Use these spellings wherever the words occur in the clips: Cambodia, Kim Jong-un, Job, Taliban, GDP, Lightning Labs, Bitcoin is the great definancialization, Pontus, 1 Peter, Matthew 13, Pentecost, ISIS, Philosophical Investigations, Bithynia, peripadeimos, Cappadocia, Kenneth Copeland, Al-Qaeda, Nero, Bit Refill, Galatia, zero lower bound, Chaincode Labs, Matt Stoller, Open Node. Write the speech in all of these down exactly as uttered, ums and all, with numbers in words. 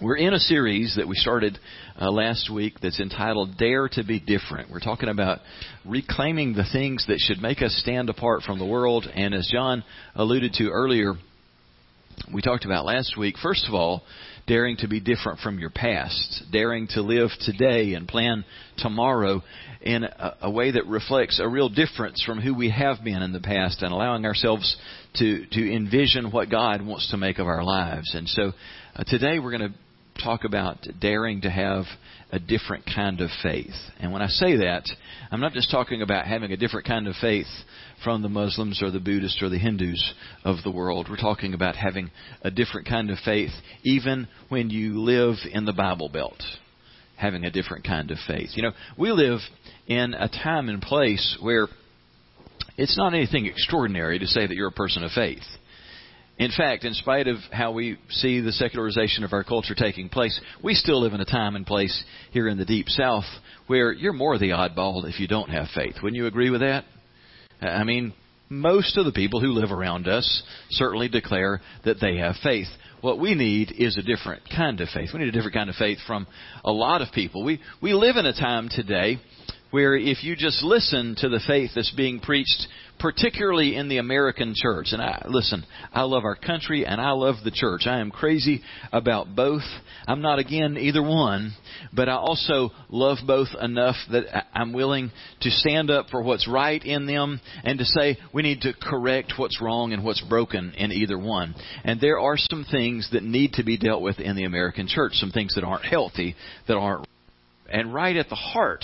We're in a series that we started uh, last week that's entitled Dare to be Different. We're talking about reclaiming the things that should make us stand apart from the world. And as John alluded to earlier, we talked about last week, first of all, daring to be different from your past, daring to live today and plan tomorrow in a, a way that reflects a real difference from who we have been in the past, and allowing ourselves to, to envision what God wants to make of our lives. And so uh, today we're going to talk about daring to have a different kind of faith. And when I say that, I'm not just talking about having a different kind of faith from the Muslims or the Buddhists or the Hindus of the world. We're talking about having a different kind of faith even when you live in the Bible Belt, having a different kind of faith. You know, we live in a time and place where it's not anything extraordinary to say that you're a person of faith. In fact, in spite of how we see the secularization of our culture taking place, we still live in a time and place here in the Deep South where you're more the oddball if you don't have faith. Wouldn't you agree with that? I mean, most of the people who live around us certainly declare that they have faith. What we need is a different kind of faith. We need a different kind of faith from a lot of people. We we live in a time today where if you just listen to the faith that's being preached, particularly in the American church, and I, listen, I love our country and I love the church. I am crazy about both. I'm not against either one, but I also love both enough that I'm willing to stand up for what's right in them and to say we need to correct what's wrong and what's broken in either one. And there are some things that need to be dealt with in the American church, some things that aren't healthy, that aren't right. And right at the heart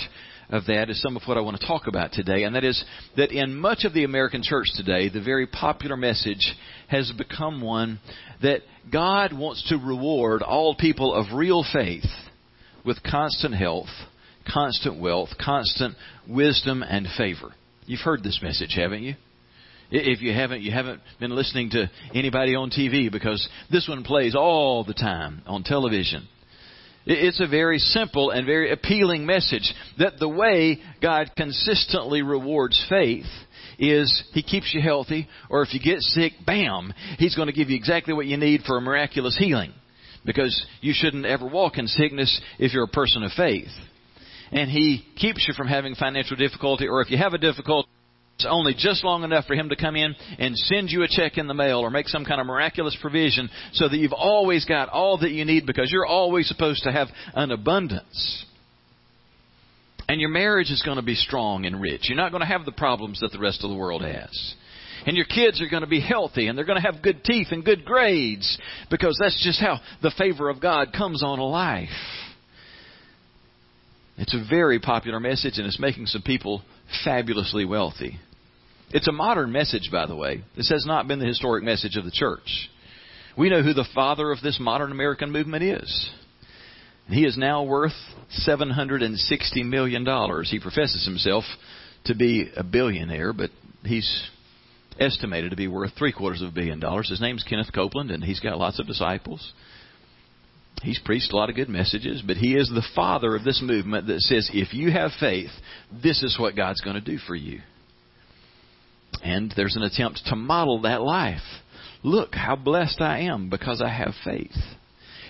of that is some of what I want to talk about today, and that is that in much of the American church today, the very popular message has become one that God wants to reward all people of real faith with constant health, constant wealth, constant wisdom and favor. You've heard this message, haven't you? If you haven't, you haven't been listening to anybody on T V, because this one plays all the time on television. It's a very simple and very appealing message that the way God consistently rewards faith is He keeps you healthy, or if you get sick, bam, He's going to give you exactly what you need for a miraculous healing, because you shouldn't ever walk in sickness if you're a person of faith. And He keeps you from having financial difficulty, or if you have a difficulty, it's only just long enough for Him to come in and send you a check in the mail or make some kind of miraculous provision so that you've always got all that you need, because you're always supposed to have an abundance. And your marriage is going to be strong and rich. You're not going to have the problems that the rest of the world has. And your kids are going to be healthy, and they're going to have good teeth and good grades, because that's just how the favor of God comes on a life. It's a very popular message, and it's making some people fabulously wealthy. It's a modern message, by the way. This has not been the historic message of the church. We know who the father of this modern American movement is. He is now worth seven hundred sixty million dollars. He professes himself to be a billionaire, but he's estimated to be worth three quarters of a billion dollars. His name's Kenneth Copeland, and he's got lots of disciples. He's preached a lot of good messages, but he is the father of this movement that says, if you have faith, this is what God's going to do for you. And there's an attempt to model that life. Look how blessed I am because I have faith.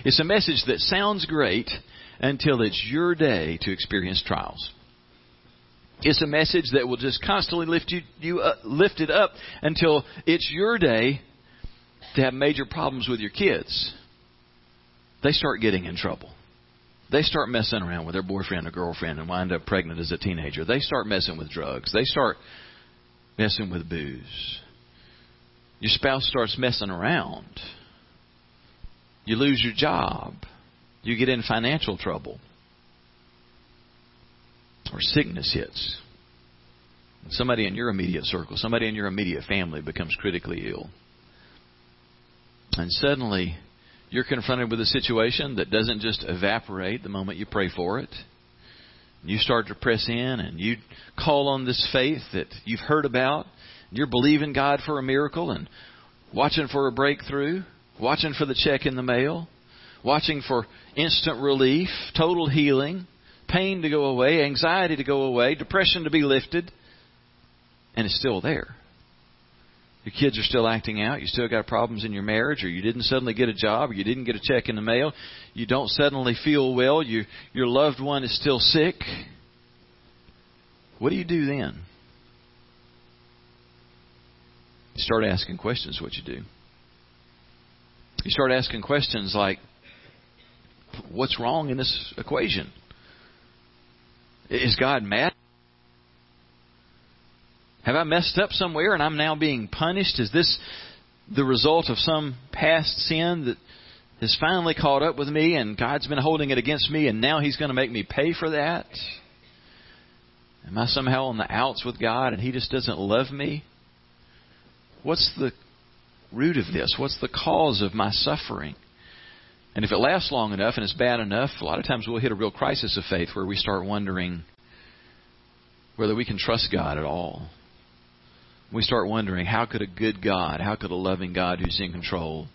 It's a message that sounds great until it's your day to experience trials. It's a message that will just constantly lift you, you uh, lift it up until it's your day to have major problems with your kids. They start getting in trouble. They start messing around with their boyfriend or girlfriend and wind up pregnant as a teenager. They start messing with drugs. They start messing with booze. Your spouse starts messing around. You lose your job. You get in financial trouble. Or sickness hits. Somebody in your immediate circle, somebody in your immediate family becomes critically ill. And suddenly, you're confronted with a situation that doesn't just evaporate the moment you pray for it. You start to press in and you call on this faith that you've heard about. You're believing God for a miracle and watching for a breakthrough, watching for the check in the mail, watching for instant relief, total healing, pain to go away, anxiety to go away, depression to be lifted, and it's still there. Your kids are still acting out. You still got problems in your marriage, or you didn't suddenly get a job, or you didn't get a check in the mail. You don't suddenly feel well. You, your loved one is still sick. What do you do then? You start asking questions, what you do. You start asking questions like, what's wrong in this equation? Is God mad? Have I messed up somewhere and I'm now being punished? Is this the result of some past sin that has finally caught up with me and God's been holding it against me and now He's going to make me pay for that? Am I somehow on the outs with God and He just doesn't love me? What's the root of this? What's the cause of my suffering? And if it lasts long enough and it's bad enough, a lot of times we'll hit a real crisis of faith where we start wondering whether we can trust God at all. We start wondering, how could a good God, how could a loving God who's in control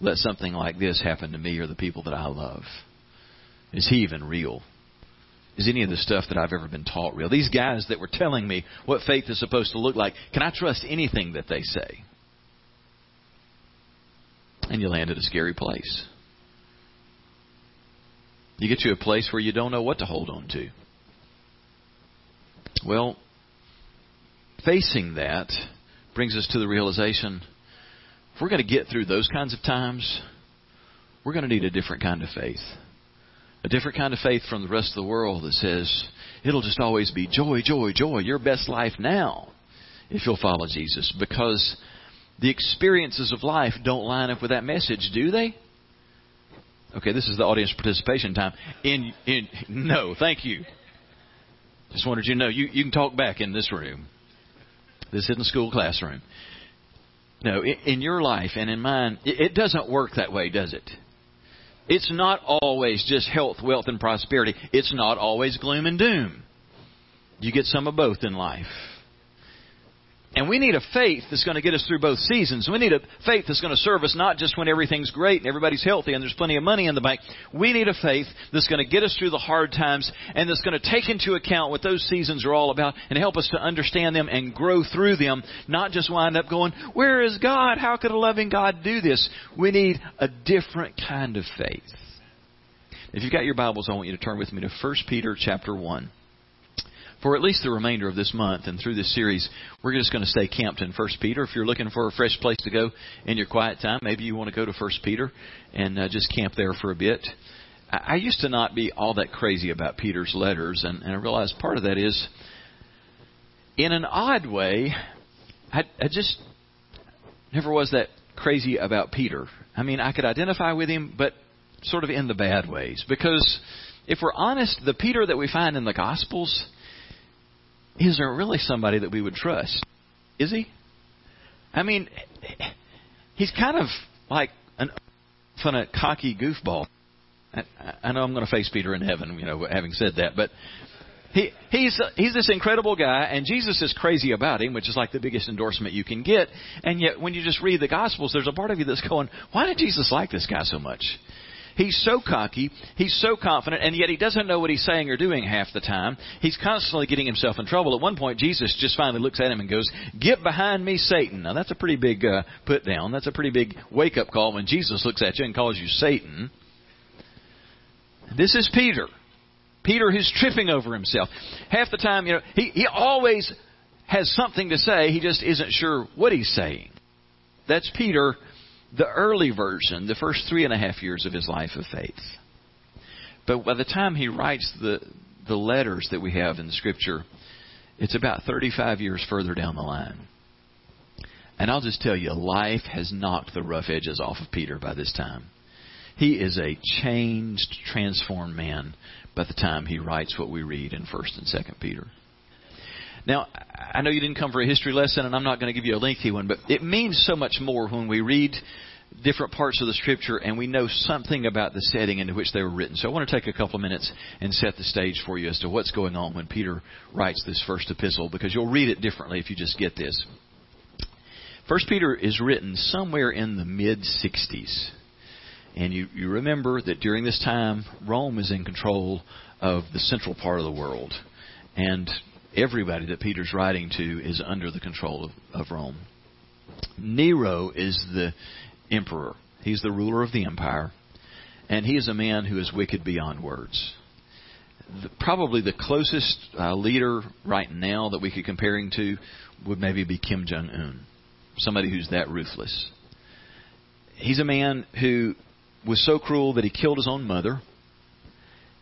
let something like this happen to me or the people that I love? Is He even real? Is any of the stuff that I've ever been taught real? These guys that were telling me what faith is supposed to look like, can I trust anything that they say? And you land at a scary place. You get to a place where you don't know what to hold on to. Well, facing that brings us to the realization, if we're going to get through those kinds of times, we're going to need a different kind of faith. A different kind of faith from the rest of the world that says, it'll just always be joy, joy, joy, your best life now, if you'll follow Jesus. Because the experiences of life don't line up with that message, do they? Okay, this is the audience participation time. In, in, no, thank you. Just wanted you to know, you, you can talk back in this room. This isn't a school classroom. No, in, in your life and in mine, it, it doesn't work that way, does it? It's not always just health, wealth, and prosperity. It's not always gloom and doom. You get some of both in life. And we need a faith that's going to get us through both seasons. We need a faith that's going to serve us not just when everything's great and everybody's healthy and there's plenty of money in the bank. We need a faith that's going to get us through the hard times and that's going to take into account what those seasons are all about and help us to understand them and grow through them, not just wind up going, where is God? How could a loving God do this? We need a different kind of faith. If you've got your Bibles, I want you to turn with me to First Peter chapter one. For at least the remainder of this month and through this series, we're just going to stay camped in First Peter. If you're looking for a fresh place to go in your quiet time, maybe you want to go to First Peter and uh, just camp there for a bit. I, I used to not be all that crazy about Peter's letters, and, and I realized part of that is, in an odd way, I, I just never was that crazy about Peter. I mean, I could identify with him, but sort of in the bad ways. Because if we're honest, the Peter that we find in the Gospels isn't really somebody that we would trust, is he? I mean, he's kind of like an fun, a cocky goofball. I, I know I'm going to face Peter in heaven, you know, having said that, but he he's he's this incredible guy, and Jesus is crazy about him, which is like the biggest endorsement you can get. And yet, when you just read the Gospels, there's a part of you that's going, "Why did Jesus like this guy so much?" He's so cocky, he's so confident, and yet he doesn't know what he's saying or doing half the time. He's constantly getting himself in trouble. At one point, Jesus just finally looks at him and goes, "Get behind me, Satan." Now, that's a pretty big uh, put down. That's a pretty big wake-up call when Jesus looks at you and calls you Satan. This is Peter. Peter who's tripping over himself. Half the time, you know, he, he always has something to say. He just isn't sure what he's saying. That's Peter. The early version, the first three and a half years of his life of faith. But by the time he writes the the letters that we have in the Scripture, it's about thirty-five years further down the line. And I'll just tell you, life has knocked the rough edges off of Peter by this time. He is a changed, transformed man by the time he writes what we read in First and Second Peter. Now, I know you didn't come for a history lesson, and I'm not going to give you a lengthy one, but it means so much more when we read different parts of the Scripture and we know something about the setting into which they were written. So I want to take a couple of minutes and set the stage for you as to what's going on when Peter writes this first epistle, because you'll read it differently if you just get this. First Peter is written somewhere in the mid sixties. And you, you remember that during this time, Rome is in control of the central part of the world. And everybody that Peter's writing to is under the control of, of Rome. Nero is the emperor. He's the ruler of the empire. And he is a man who is wicked beyond words. The, probably the closest uh, leader right now that we could compare him to would maybe be Kim Jong-un. Somebody who's that ruthless. He's a man who was so cruel that he killed his own mother.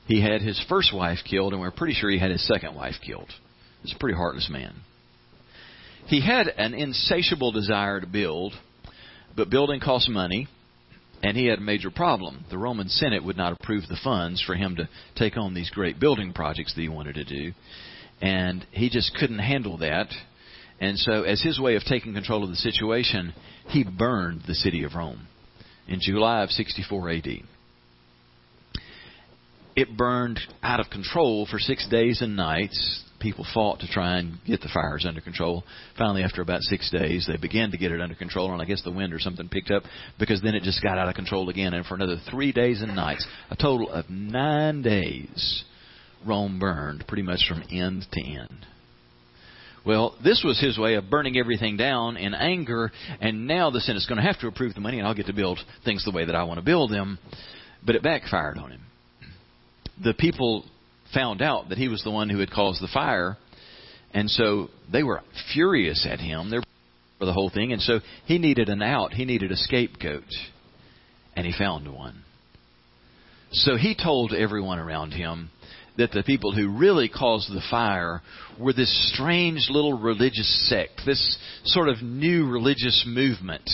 He had his first wife killed, and we're pretty sure he had his second wife killed. He's a pretty heartless man. He had an insatiable desire to build, but building costs money, and he had a major problem. The Roman Senate would not approve the funds for him to take on these great building projects that he wanted to do, and he just couldn't handle that. And so as his way of taking control of the situation, he burned the city of Rome in July of sixty-four A D. It burned out of control for six days and nights. People fought to try and get the fires under control. Finally, after about six days, they began to get it under control, and I guess the wind or something picked up, because then it just got out of control again. And for another three days and nights, a total of nine days, Rome burned pretty much from end to end. Well, this was his way of burning everything down in anger, and now the Senate's going to have to approve the money, and I'll get to build things the way that I want to build them. But it backfired on him. The people found out that he was the one who had caused the fire, and so they were furious at him. They were for the whole thing, and so he needed an out. He needed a scapegoat, and he found one. So he told everyone around him that the people who really caused the fire were this strange little religious sect, this sort of new religious movement.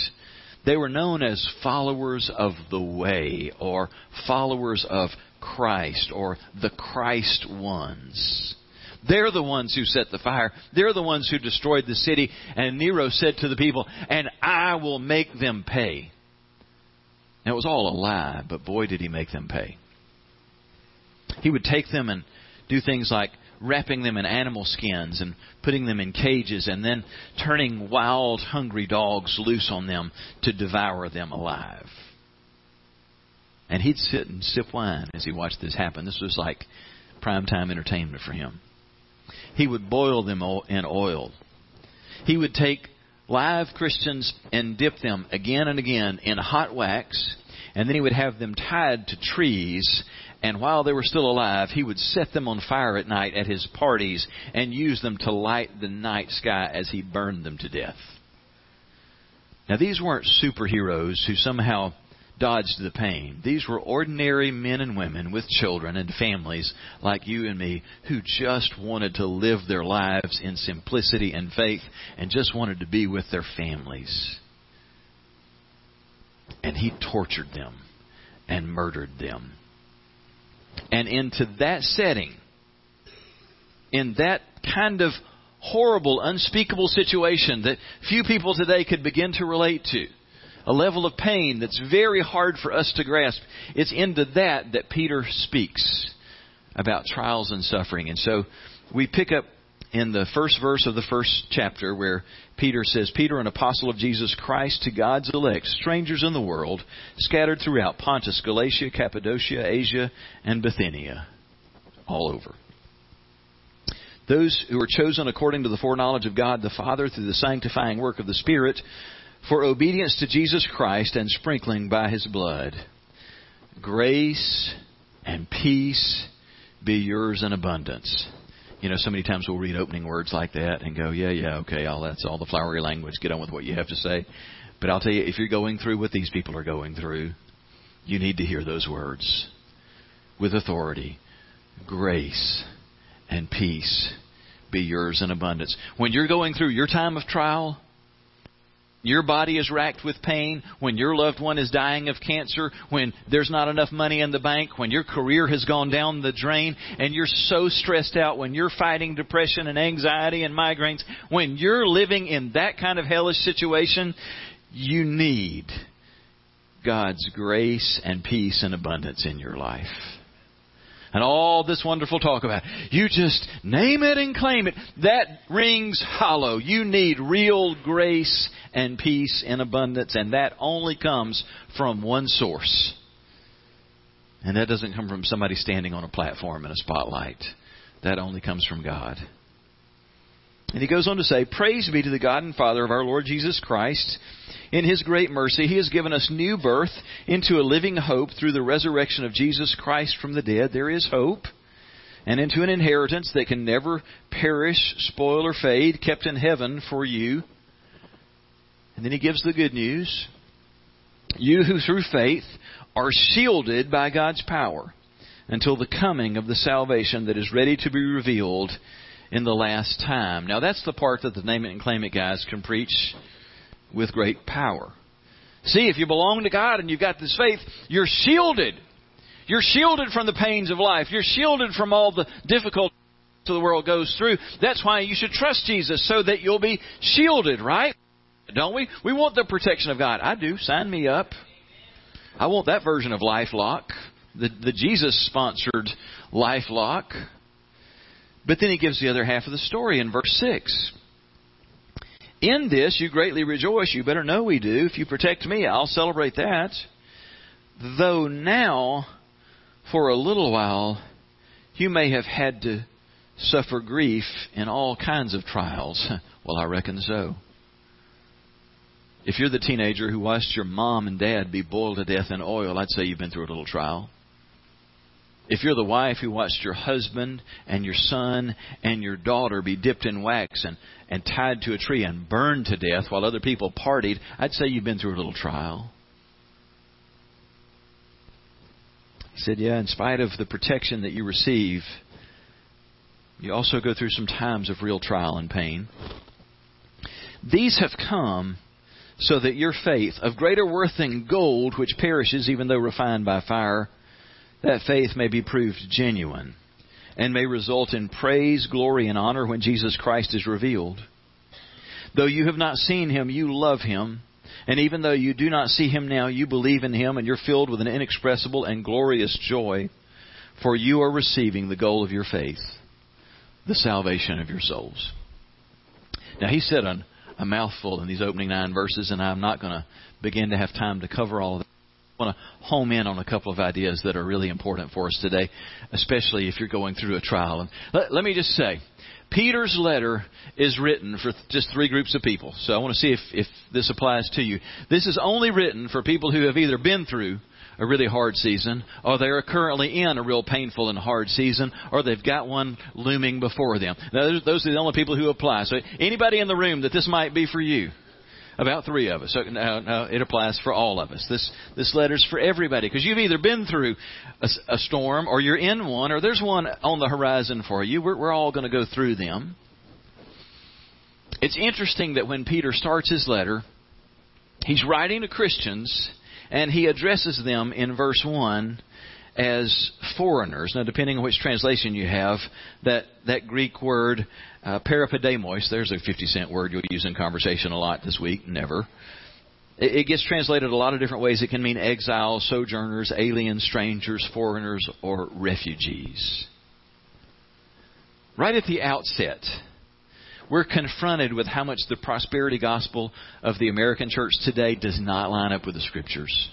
They were known as followers of the way, or followers of Christ, or the Christ ones. They're the ones who set the fire. They're the ones who destroyed the city. And Nero said to the people, "And I will make them pay." Now, it was all a lie, but boy, did he make them pay. He would take them and do things like wrapping them in animal skins and putting them in cages, and then turning wild, hungry dogs loose on them to devour them alive. And he'd sit and sip wine as he watched this happen. This was like primetime entertainment for him. He would boil them in oil. He would take live Christians and dip them again and again in hot wax, and then he would have them tied to trees, and while they were still alive, he would set them on fire at night at his parties and use them to light the night sky as he burned them to death. Now, these weren't superheroes who somehow dodged the pain. These were ordinary men and women with children and families like you and me, who just wanted to live their lives in simplicity and faith, and just wanted to be with their families. And he tortured them and murdered them. And into that setting, in that kind of horrible, unspeakable situation that few people today could begin to relate to, a level of pain that's very hard for us to grasp. It's into that that Peter speaks about trials and suffering. And so we pick up in the first verse of the first chapter, where Peter says, "Peter, an apostle of Jesus Christ, to God's elect, strangers in the world, scattered throughout Pontus, Galatia, Cappadocia, Asia, and Bithynia," all over. "Those who are chosen according to the foreknowledge of God the Father, through the sanctifying work of the Spirit, for obedience to Jesus Christ and sprinkling by his blood. Grace and peace be yours in abundance." You know, so many times we'll read opening words like that and go, yeah, yeah, okay, all that's all the flowery language. Get on with what you have to say. But I'll tell you, if you're going through what these people are going through, you need to hear those words with authority. Grace and peace be yours in abundance. When you're going through your time of trial, your body is racked with pain, when your loved one is dying of cancer, when there's not enough money in the bank, when your career has gone down the drain and you're so stressed out, when you're fighting depression and anxiety and migraines, when you're living in that kind of hellish situation, you need God's grace and peace and abundance in your life. And all this wonderful talk about, you just name it and claim it, that rings hollow. You need real grace and peace in abundance. And that only comes from one source. And that doesn't come from somebody standing on a platform in a spotlight. That only comes from God. And he goes on to say, "Praise be to the God and Father of our Lord Jesus Christ. In his great mercy, he has given us new birth into a living hope through the resurrection of Jesus Christ from the dead." There is hope. "And into an inheritance that can never perish, spoil, or fade, kept in heaven for you." And then he gives the good news. "You who through faith are shielded by God's power until the coming of the salvation that is ready to be revealed in the last time." Now that's the part that the name it and claim it guys can preach with great power. See, if you belong to God and you've got this faith, you're shielded. You're shielded from the pains of life. You're shielded from all the difficulties the world goes through. That's why you should trust Jesus, so that you'll be shielded, right? Don't we? We want the protection of God. I do. Sign me up. I want that version of LifeLock, the, the Jesus-sponsored LifeLock. But then he gives the other half of the story in verse six. "In this you greatly rejoice." You better know we do. If you protect me, I'll celebrate that. "Though now, for a little while, you may have had to suffer grief in all kinds of trials." Well, I reckon so. If you're the teenager who watched your mom and dad be boiled to death in oil, I'd say you've been through a little trial. If you're the wife who watched your husband and your son and your daughter be dipped in wax and, and tied to a tree and burned to death while other people partied, I'd say you've been through a little trial. He said, yeah, in spite of the protection that you receive, you also go through some times of real trial and pain. "These have come so that your faith, of greater worth than gold, which perishes even though refined by fire, that faith may be proved genuine and may result in praise, glory, and honor when Jesus Christ is revealed. Though you have not seen him, you love him. And even though you do not see him now, you believe in him, and you're filled with an inexpressible and glorious joy, for you are receiving the goal of your faith, the salvation of your souls." Now, he said a, a mouthful in these opening nine verses, and I'm not going to begin to have time to cover all of that. I want to home in on a couple of ideas that are really important for us today, especially if you're going through a trial. And let, let me just say, Peter's letter is written for just three groups of people. So I want to see if, if this applies to you. This is only written for people who have either been through a really hard season, or they are currently in a real painful and hard season, or they've got one looming before them. Now, those are the only people who apply. So anybody in the room that this might be for you? About three of us. So, no, no, it applies for all of us. This this letter's for everybody, because you've either been through a, a storm, or you're in one, or there's one on the horizon for you. We're, we're all going to go through them. It's interesting that when Peter starts his letter, he's writing to Christians, and he addresses them in verse one as foreigners. Now, depending on which translation you have, that, that Greek word uh, peripadeimos, there's a fifty cent word you'll use in conversation a lot this week, never. It, it gets translated a lot of different ways. It can mean exiles, sojourners, aliens, strangers, foreigners, or refugees. Right at the outset, we're confronted with how much the prosperity gospel of the American church today does not line up with the Scriptures.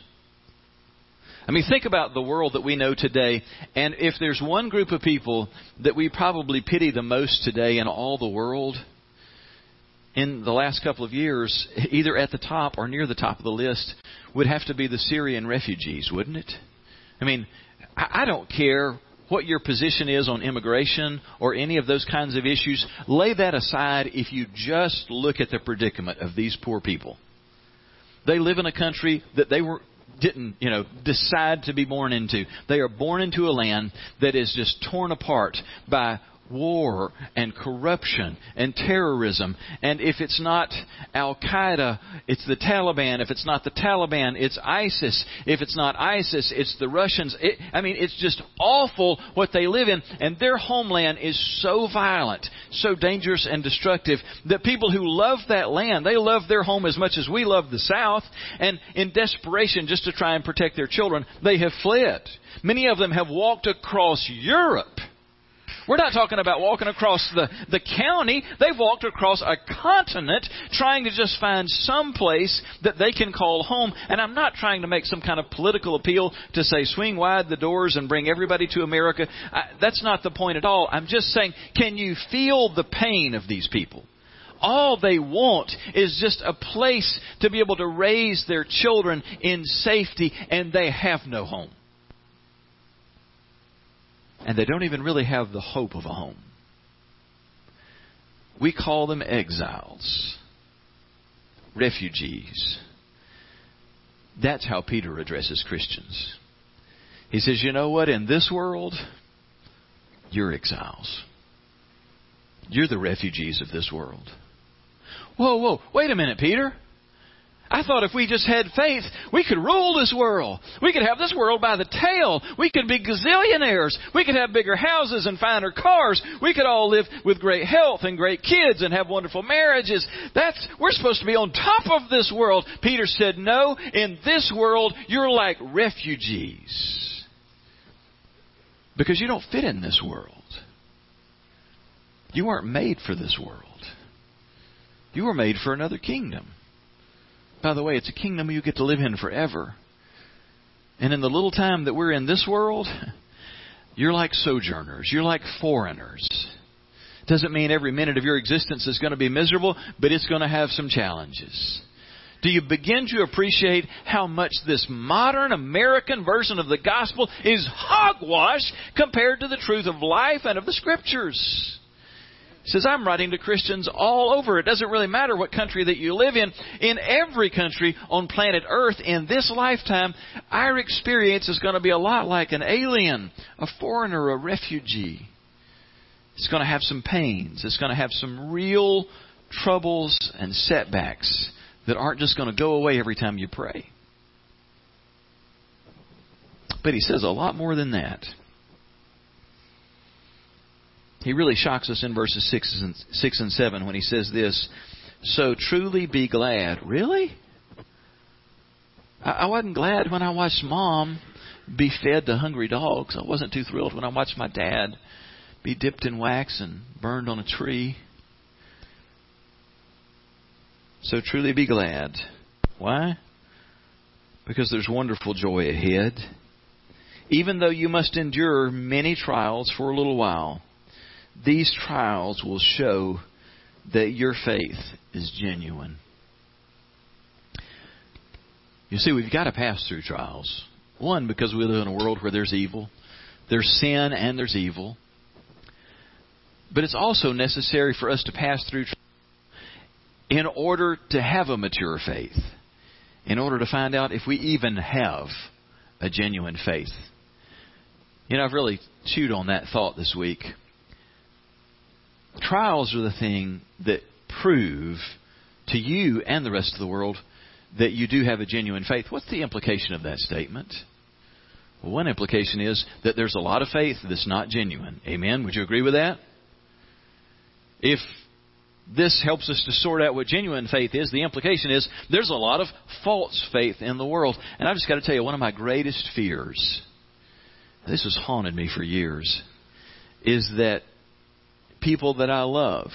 I mean, think about the world that we know today. And if there's one group of people that we probably pity the most today in all the world, in the last couple of years, either at the top or near the top of the list, would have to be the Syrian refugees, wouldn't it? I mean, I don't care what your position is on immigration or any of those kinds of issues. Lay that aside if you just look at the predicament of these poor people. They live in a country that they were... didn't, you know, decide to be born into. They are born into a land that is just torn apart by war and corruption and terrorism. And if it's not Al-Qaeda, it's the Taliban. If it's not the Taliban, it's ISIS. If it's not ISIS, it's the Russians. It, I mean, it's just awful what they live in. And their homeland is so violent, so dangerous and destructive that people who love that land, they love their home as much as we love the South. And in desperation just to try and protect their children, they have fled. Many of them have walked across Europe. We're not talking about walking across the, the county. They've walked across a continent trying to just find some place that they can call home. And I'm not trying to make some kind of political appeal to say swing wide the doors and bring everybody to America. I, that's not the point at all. I'm just saying, can you feel the pain of these people? all they want is just a place to be able to raise their children in safety, and they have no home. And they don't even really have the hope of a home. We call them exiles, refugees. That's how Peter addresses Christians. He says, you know what? In this world, you're exiles. You're the refugees of this world. Whoa, whoa, wait a minute, Peter. I thought if we just had faith, we could rule this world. We could have this world by the tail. We could be gazillionaires. We could have bigger houses and finer cars. We could all live with great health and great kids and have wonderful marriages. That's, we're supposed to be on top of this world. Peter said, no, in this world, you're like refugees. Because you don't fit in this world. You weren't made for this world. You were made for another kingdom. By the way, it's a kingdom you get to live in forever. And in the little time that we're in this world, you're like sojourners. You're like foreigners. Doesn't mean every minute of your existence is going to be miserable, but it's going to have some challenges. Do you begin to appreciate how much this modern American version of the gospel is hogwash compared to the truth of life and of the Scriptures? He says, I'm writing to Christians all over. It doesn't really matter what country that you live in. In every country on planet Earth in this lifetime, our experience is going to be a lot like an alien, a foreigner, a refugee. It's going to have some pains. It's going to have some real troubles and setbacks that aren't just going to go away every time you pray. But he says a lot more than that. He really shocks us in verses six and, six and seven when he says this, so truly be glad. Really? I, I wasn't glad when I watched Mom be fed to hungry dogs. I wasn't too thrilled when I watched my dad be dipped in wax and burned on a tree. So truly be glad. Why? Because there's wonderful joy ahead. Even though you must endure many trials for a little while, these trials will show that your faith is genuine. You see, we've got to pass through trials. One, because we live in a world where there's evil. There's sin and there's evil. But it's also necessary for us to pass through trials in order to have a mature faith, in order to find out if we even have a genuine faith. You know, I've really chewed on that thought this week. Trials are the thing that prove to you and the rest of the world that you do have a genuine faith. What's the implication of that statement? Well, one implication is that there's a lot of faith that's not genuine. Amen? Would you agree with that? If this helps us to sort out what genuine faith is, the implication is there's a lot of false faith in the world. And I've just got to tell you, one of my greatest fears, this has haunted me for years, is that people that I love,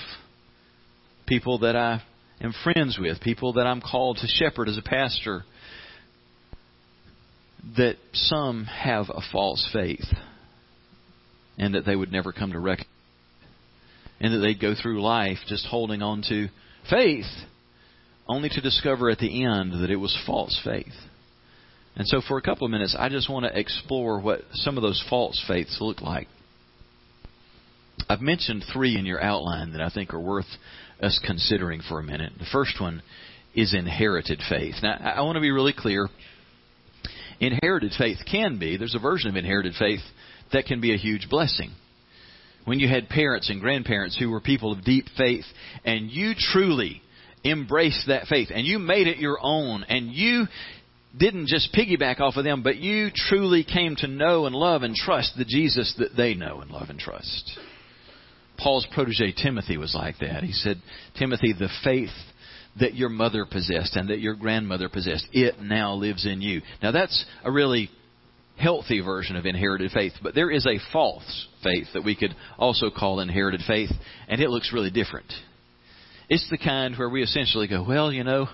people that I am friends with, people that I'm called to shepherd as a pastor, that some have a false faith and that they would never come to recognize it, and that they'd go through life just holding on to faith only to discover at the end that it was false faith. And so for a couple of minutes, I just want to explore what some of those false faiths look like. I've mentioned three in your outline that I think are worth us considering for a minute. The first one is inherited faith. Now, I want to be really clear. Inherited faith can be, there's a version of inherited faith that can be a huge blessing. When you had parents and grandparents who were people of deep faith and you truly embraced that faith and you made it your own and you didn't just piggyback off of them, but you truly came to know and love and trust the Jesus that they know and love and trust. Paul's protege Timothy was like that. He said, Timothy, the faith that your mother possessed and that your grandmother possessed, it now lives in you. Now, that's a really healthy version of inherited faith, but there is a false faith that we could also call inherited faith, and it looks really different. It's the kind where we essentially go, well, you know,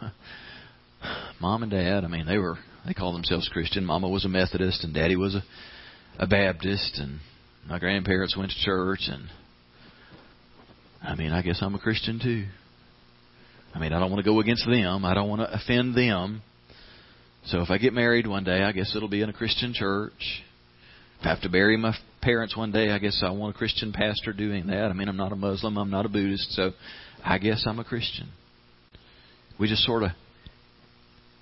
Mom and Dad, I mean, they were, they called themselves Christian. Mama was a Methodist and Daddy was a, a Baptist, and my grandparents went to church, and I mean, I guess I'm a Christian too. I mean, I don't want to go against them. I don't want to offend them. So if I get married one day, I guess it'll be in a Christian church. If I have to bury my parents one day, I guess I want a Christian pastor doing that. I mean, I'm not a Muslim. I'm not a Buddhist. So I guess I'm a Christian. We just sort of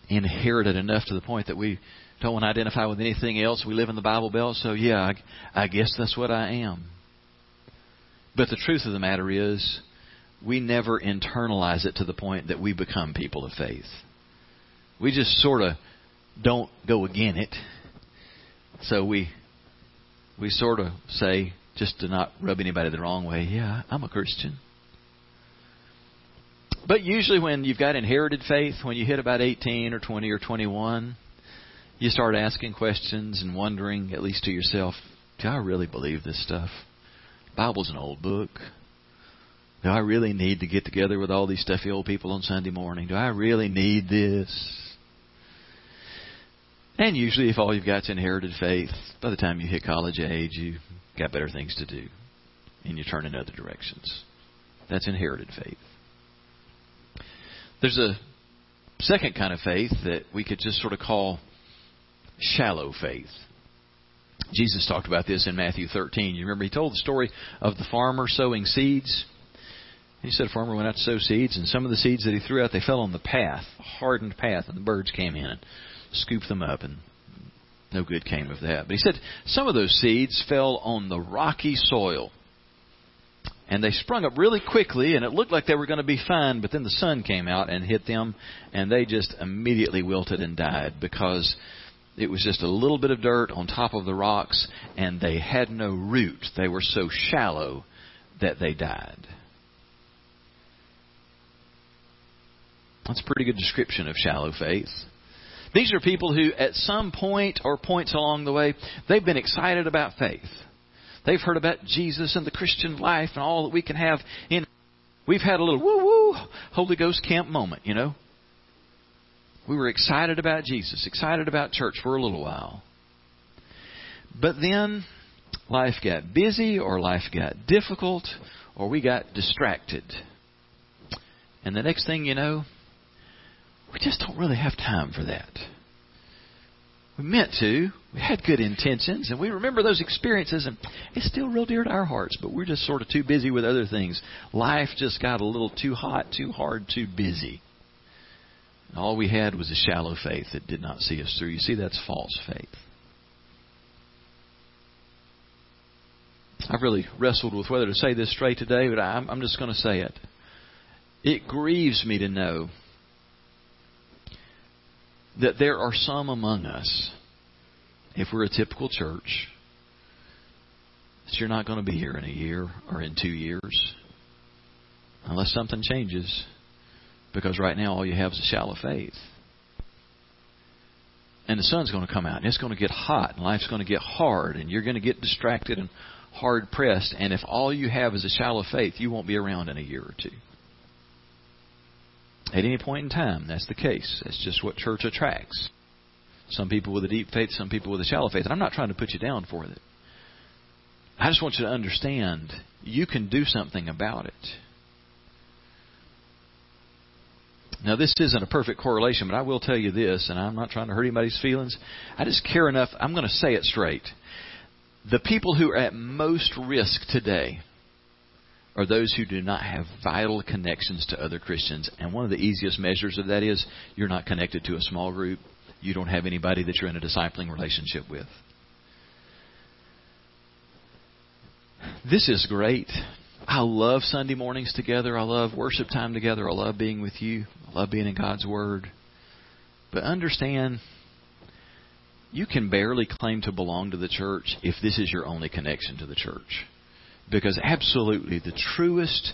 inherited enough to the point that we don't want to identify with anything else. We live in the Bible Belt. So, yeah, I, I guess that's what I am. But the truth of the matter is, we never internalize it to the point that we become people of faith. We just sort of don't go against it. So we we sort of say, just to not rub anybody the wrong way, yeah, I'm a Christian. But usually when you've got inherited faith, when you hit about eighteen or twenty or twenty-one, you start asking questions and wondering, at least to yourself, do I really believe this stuff? The Bible's an old book. Do I really need to get together with all these stuffy old people on Sunday morning? Do I really need this? And usually if all you've got is inherited faith, by the time you hit college age, you've got better things to do. And you turn in other directions. That's inherited faith. There's a second kind of faith that we could just sort of call shallow faith. Jesus talked about this in Matthew thirteen. You remember he told the story of the farmer sowing seeds. He said a farmer went out to sow seeds, and some of the seeds that he threw out, they fell on the path, a hardened path, and the birds came in and scooped them up, and no good came of that. But he said some of those seeds fell on the rocky soil, and they sprung up really quickly, and it looked like they were going to be fine, but then the sun came out and hit them, and they just immediately wilted and died because it was just a little bit of dirt on top of the rocks, and they had no root. They were so shallow that they died. That's a pretty good description of shallow faith. These are people who at some point or points along the way, they've been excited about faith. They've heard about Jesus and the Christian life and all that we can have in. We've had a little woo-woo Holy Ghost camp moment, you know. We were excited about Jesus, excited about church for a little while. But then life got busy or life got difficult or we got distracted. And the next thing you know, we just don't really have time for that. We meant to. We had good intentions, and we remember those experiences, and it's still real dear to our hearts, but we're just sort of too busy with other things. Life just got a little too hot, too hard, too busy. And all we had was a shallow faith that did not see us through. You see, that's false faith. I've really wrestled with whether to say this straight today, but I'm, I'm just going to say it. It grieves me to know that there are some among us, if we're a typical church, that you're not going to be here in a year or in two years unless something changes, because right now all you have is a shallow faith. And the sun's going to come out and it's going to get hot and life's going to get hard and you're going to get distracted and hard pressed. And if all you have is a shallow faith, you won't be around in a year or two. At any point in time, that's the case. That's just what church attracts. Some people with a deep faith, some people with a shallow faith. And I'm not trying to put you down for it. I just want you to understand you can do something about it. Now, this isn't a perfect correlation, but I will tell you this, and I'm not trying to hurt anybody's feelings. I just care enough. I'm going to say it straight. The people who are at most risk today are those who do not have vital connections to other Christians. And one of the easiest measures of that is you're not connected to a small group. You don't have anybody that you're in a discipling relationship with. This is great. I love Sunday mornings together. I love worship time together. I love being with you. I love being in God's Word. But understand, you can barely claim to belong to the church if this is your only connection to the church. Because absolutely the truest,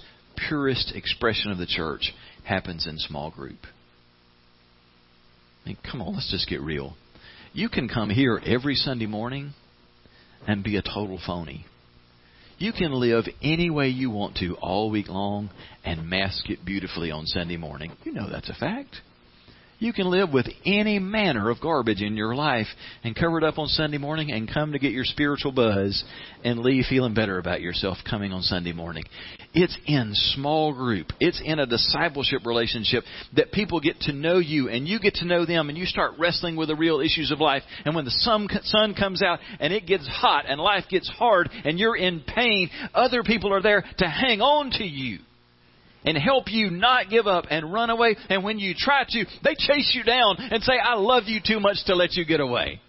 purest expression of the church happens in small group. I mean, come on, let's just get real. You can come here every Sunday morning and be a total phony. You can live any way you want to all week long and mask it beautifully on Sunday morning. You know that's a fact. You can live with any manner of garbage in your life and cover it up on Sunday morning and come to get your spiritual buzz and leave feeling better about yourself coming on Sunday morning. It's in small group. It's in a discipleship relationship that people get to know you and you get to know them and you start wrestling with the real issues of life. And when the sun, sun comes out and it gets hot and life gets hard and you're in pain, other people are there to hang on to you and help you not give up and run away. And when you try to, they chase you down and say, I love you too much to let you get away.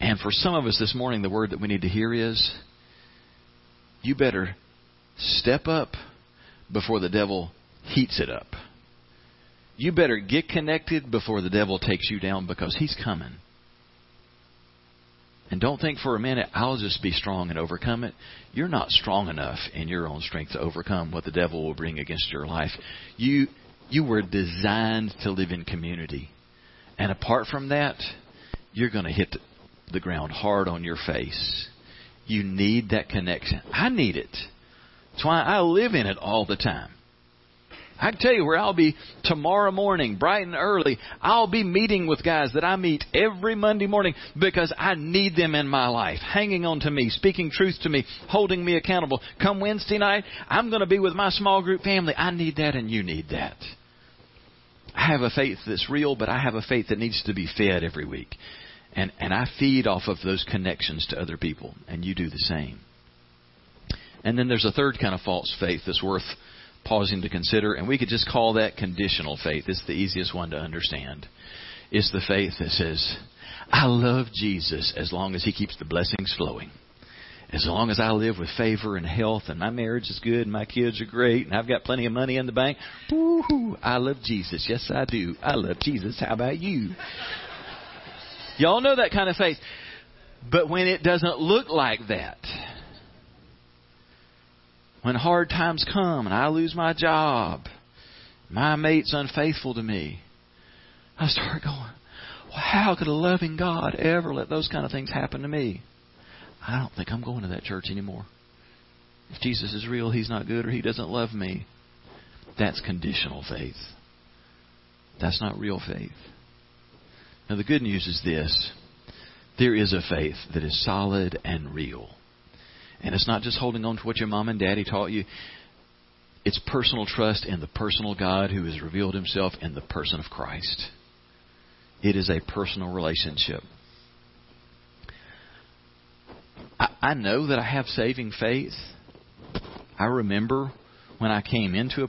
And for some of us this morning, the word that we need to hear is, you better step up before the devil heats it up. You better get connected before the devil takes you down, because he's coming. And don't think for a minute, I'll just be strong and overcome it. You're not strong enough in your own strength to overcome what the devil will bring against your life. You you were designed to live in community. And apart from that, you're going to hit the ground hard on your face. You need that connection. I need it. That's why I live in it all the time. I can tell you where I'll be tomorrow morning, bright and early. I'll be meeting with guys that I meet every Monday morning because I need them in my life, hanging on to me, speaking truth to me, holding me accountable. Come Wednesday night, I'm going to be with my small group family. I need that, and you need that. I have a faith that's real, but I have a faith that needs to be fed every week. And, and I feed off of those connections to other people, and you do the same. And then there's a third kind of false faith that's worth pausing to consider, and we could just call that conditional faith. It's the easiest one to understand. It's the faith that says, I love Jesus as long as he keeps the blessings flowing. As long as I live with favor and health and my marriage is good and my kids are great and I've got plenty of money in the bank, woo-hoo, I love Jesus. Yes, I do. I love Jesus. How about you? Y'all know that kind of faith. But when it doesn't look like that, when hard times come and I lose my job, my mate's unfaithful to me, I start going, well, how could a loving God ever let those kind of things happen to me? I don't think I'm going to that church anymore. If Jesus is real, he's not good, or he doesn't love me. That's conditional faith. That's not real faith. Now, the good news is this. There is a faith that is solid and real. And it's not just holding on to what your mom and daddy taught you. It's personal trust in the personal God who has revealed himself in the person of Christ. It is a personal relationship. I, I know that I have saving faith. I remember when I came into a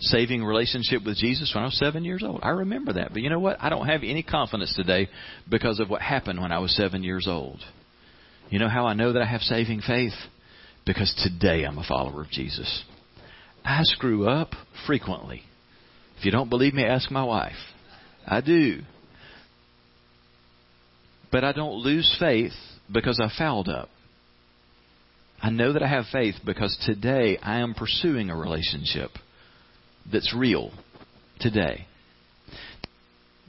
saving relationship with Jesus when I was seven years old. I remember that. But you know what? I don't have any confidence today because of what happened when I was seven years old. You know how I know that I have saving faith? Because today I'm a follower of Jesus. I screw up frequently. If you don't believe me, ask my wife. I do. But I don't lose faith because I fouled up. I know that I have faith because today I am pursuing a relationship that's real today.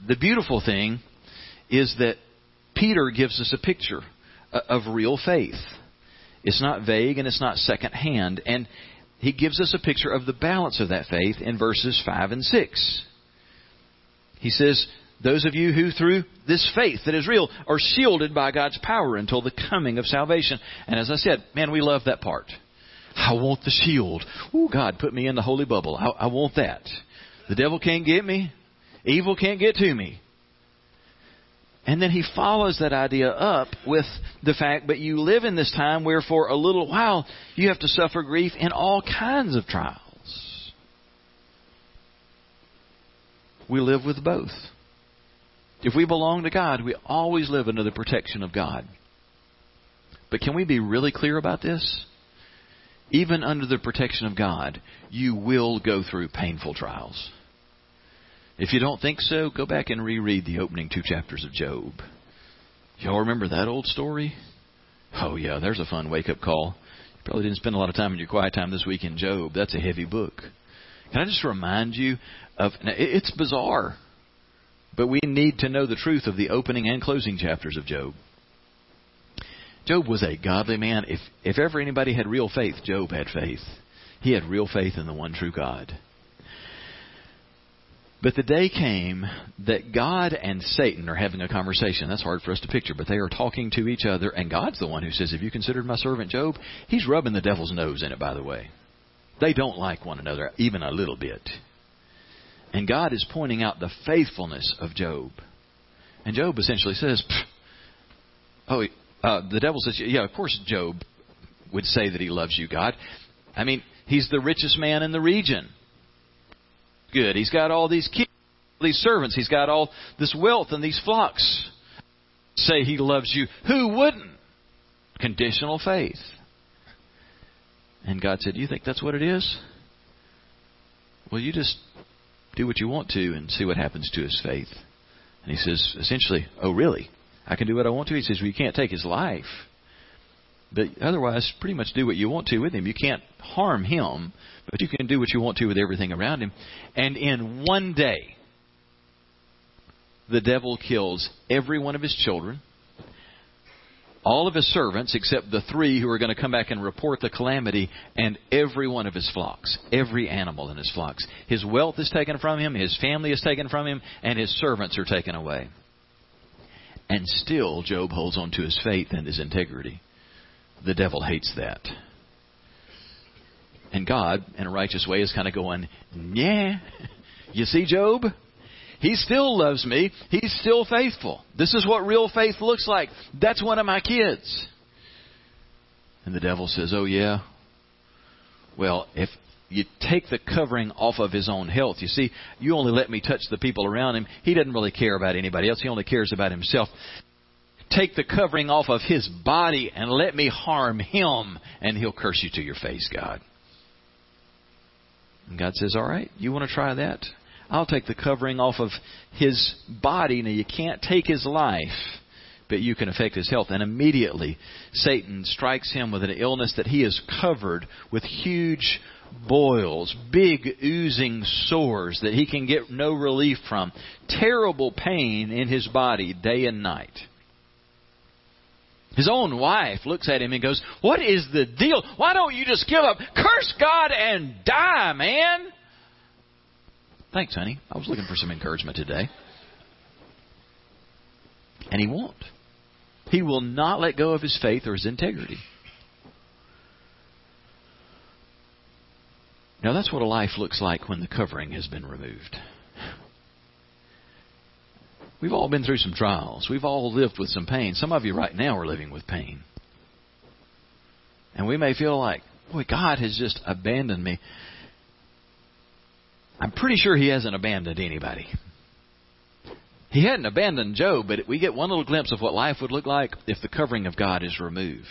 The beautiful thing is that Peter gives us a picture of real faith. It's not vague and it's not secondhand. And he gives us a picture of the balance of that faith in verses five and six. He says, those of you who through this faith that is real are shielded by God's power until the coming of salvation. And as I said, man, we love that part. I want the shield. Ooh, God, put me in the holy bubble. I, I want that. The devil can't get me. Evil can't get to me. And then he follows that idea up with the fact, but you live in this time where for a little while you have to suffer grief in all kinds of trials. We live with both. If we belong to God, we always live under the protection of God. But can we be really clear about this? Even under the protection of God, you will go through painful trials. If you don't think so, go back and reread the opening two chapters of Job. Y'all remember that old story? Oh, yeah, there's a fun wake-up call. You probably didn't spend a lot of time in your quiet time this week in Job. That's a heavy book. Can I just remind you of... Now, it's bizarre, but we need to know the truth of the opening and closing chapters of Job. Job was a godly man. If, if ever anybody had real faith, Job had faith. He had real faith in the one true God. But the day came that God and Satan are having a conversation. That's hard for us to picture, but they are talking to each other, and God's the one who says, "Have you considered my servant Job?" He's rubbing the devil's nose in it, by the way. They don't like one another, even a little bit. And God is pointing out the faithfulness of Job. And Job essentially says, oh, uh, the devil says, yeah, of course Job would say that he loves you, God. I mean, he's the richest man in the region. Good. He's got all these kids, all these servants. He's got all this wealth and these flocks. Say he loves you. Who wouldn't? Conditional faith. And God said, you think that's what it is? Well, you just do what you want to and see what happens to his faith. And he says, essentially, oh, really? I can do what I want to? He says, well, you can't take his life. But otherwise, pretty much do what you want to with him. You can't harm him, but you can do what you want to with everything around him. And in one day, the devil kills every one of his children, all of his servants, except the three who are going to come back and report the calamity, and every one of his flocks, every animal in his flocks. His wealth is taken from him, his family is taken from him, and his servants are taken away. And still, Job holds on to his faith and his integrity. The devil hates that. And God, in a righteous way, is kind of going, yeah, you see, Job? He still loves me. He's still faithful. This is what real faith looks like. That's one of my kids. And the devil says, oh, yeah. Well, if you take the covering off of his own health, you see, you only let me touch the people around him. He doesn't really care about anybody else. He only cares about himself. Take the covering off of his body and let me harm him, and he'll curse you to your face, God. And God says, all right, you want to try that? I'll take the covering off of his body. Now, you can't take his life, but you can affect his health. And immediately, Satan strikes him with an illness that he is covered with huge boils, big oozing sores that he can get no relief from, terrible pain in his body day and night. His own wife looks at him and goes, what is the deal? Why don't you just give up? Curse God and die, man. Thanks, honey. I was looking for some encouragement today. And he won't. He will not let go of his faith or his integrity. Now, that's what a life looks like when the covering has been removed. We've all been through some trials. We've all lived with some pain. Some of you right now are living with pain. And we may feel like, boy, God has just abandoned me. I'm pretty sure he hasn't abandoned anybody. He hadn't abandoned Job, but we get one little glimpse of what life would look like if the covering of God is removed.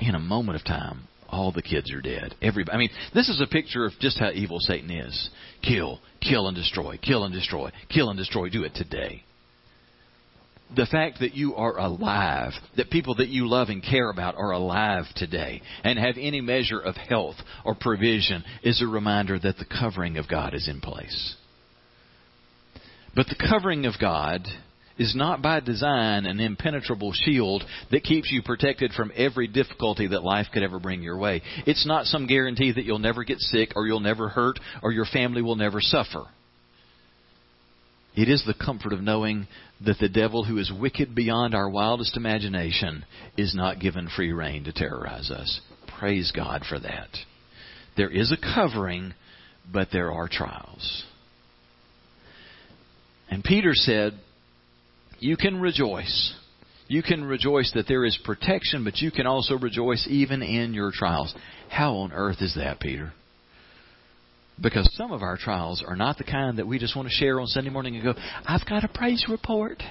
In a moment of time, all the kids are dead. Everybody. I mean, this is a picture of just how evil Satan is. Kill, kill and destroy, kill and destroy, kill and destroy. Do it today. The fact that you are alive, that people that you love and care about are alive today and have any measure of health or provision is a reminder that the covering of God is in place. But the covering of God is not by design an impenetrable shield that keeps you protected from every difficulty that life could ever bring your way. It's not some guarantee that you'll never get sick or you'll never hurt or your family will never suffer. It is the comfort of knowing that the devil, who is wicked beyond our wildest imagination, is not given free rein to terrorize us. Praise God for that. There is a covering, but there are trials. And Peter said, you can rejoice. You can rejoice that there is protection, but you can also rejoice even in your trials. How on earth is that, Peter? Because some of our trials are not the kind that we just want to share on Sunday morning and go, I've got a praise report.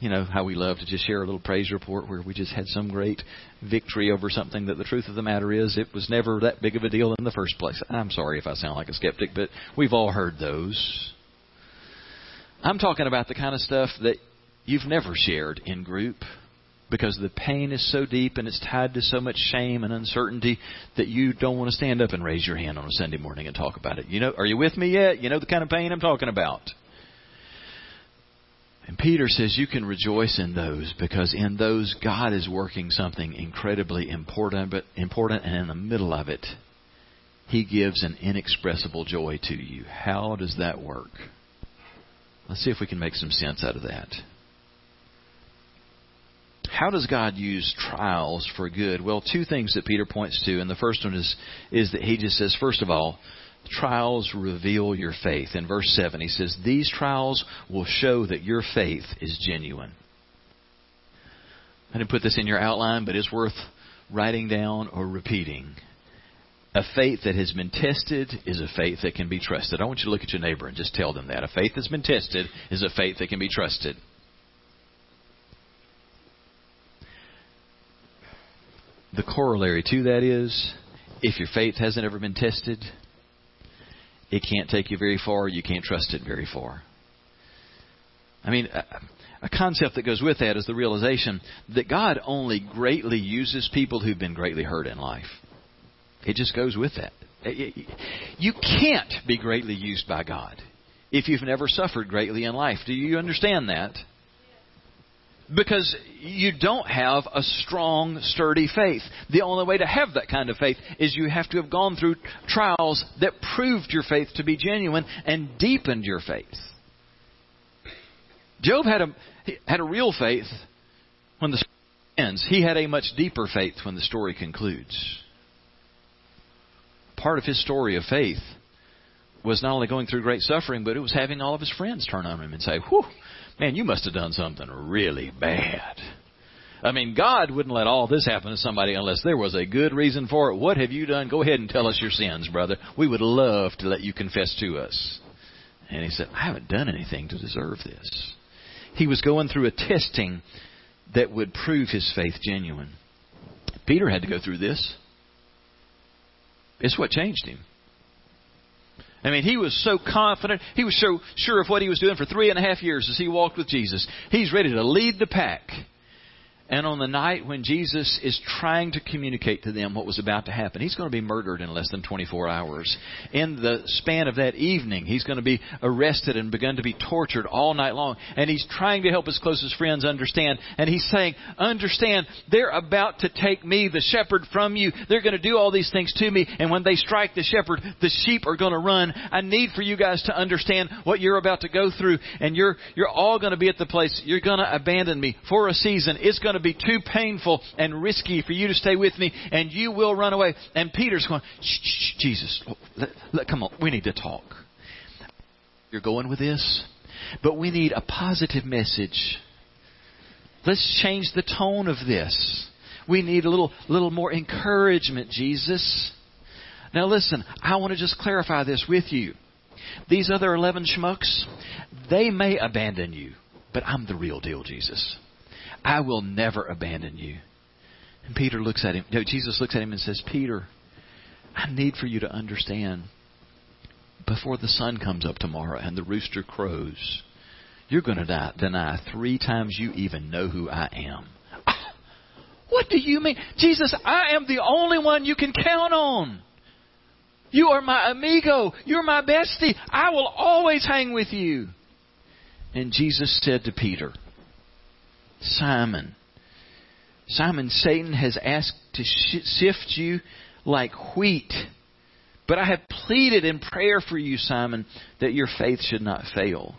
You know how we love to just share a little praise report where we just had some great victory over something that the truth of the matter is it was never that big of a deal in the first place. I'm sorry if I sound like a skeptic, but we've all heard those. I'm talking about the kind of stuff that you've never shared in group, because the pain is so deep and it's tied to so much shame and uncertainty that you don't want to stand up and raise your hand on a Sunday morning and talk about it. You know, are you with me yet? You know the kind of pain I'm talking about. And Peter says you can rejoice in those, because in those God is working something incredibly important, but important, and in the middle of it, He gives an inexpressible joy to you. How does that work? Let's see if we can make some sense out of that. How does God use trials for good? Well, two things that Peter points to, and the first one is, is that he just says, first of all, trials reveal your faith. In verse seven, he says, these trials will show that your faith is genuine. I didn't put this in your outline, but it's worth writing down or repeating. A faith that has been tested is a faith that can be trusted. I want you to look at your neighbor and just tell them that. A faith that's been tested is a faith that can be trusted. The corollary to that is, if your faith hasn't ever been tested, it can't take you very far. You can't trust it very far. I mean, a concept that goes with that is the realization that God only greatly uses people who've been greatly hurt in life. It just goes with that. You can't be greatly used by God if you've never suffered greatly in life. Do you understand that? Because you don't have a strong, sturdy faith. The only way to have that kind of faith is you have to have gone through trials that proved your faith to be genuine and deepened your faith. Job had a had a real faith when the story ends. He had a much deeper faith when the story concludes. Part of his story of faith was not only going through great suffering, but it was having all of his friends turn on him and say, whew, man, you must have done something really bad. I mean, God wouldn't let all this happen to somebody unless there was a good reason for it. What have you done? Go ahead and tell us your sins, brother. We would love to let you confess to us. And he said, I haven't done anything to deserve this. He was going through a testing that would prove his faith genuine. Peter had to go through this. It's what changed him. I mean, he was so confident. He was so sure of what he was doing for three and a half years as he walked with Jesus. He's ready to lead the pack. And on the night when Jesus is trying to communicate to them what was about to happen, he's going to be murdered in less than twenty-four hours. In the span of that evening, he's going to be arrested and begun to be tortured all night long. And he's trying to help his closest friends understand. And he's saying, understand, they're about to take me, the shepherd, from you. They're going to do all these things to me. And when they strike the shepherd, the sheep are going to run. I need for you guys to understand what you're about to go through. And you're, you're all going to be at the place. You're going to abandon me for a season. It's going to be too painful and risky for you to stay with me, and you will run away. And Peter's going, shh, shh, Jesus, let, let, come on, we need to talk. You're going with this, but we need a positive message. Let's change the tone of this. We need a little, little more encouragement, Jesus. Now listen, I want to just clarify this with you. These other eleven schmucks, they may abandon you, but I'm the real deal, Jesus. I will never abandon you. And Peter looks at him. No, Jesus looks at him and says, Peter, I need for you to understand, before the sun comes up tomorrow and the rooster crows, you're going to die, deny three times you even know who I am. Ah, what do you mean? Jesus, I am the only one you can count on. You are my amigo. You're my bestie. I will always hang with you. And Jesus said to Peter, Simon, Simon, Satan has asked to sift you like wheat. But I have pleaded in prayer for you, Simon, that your faith should not fail.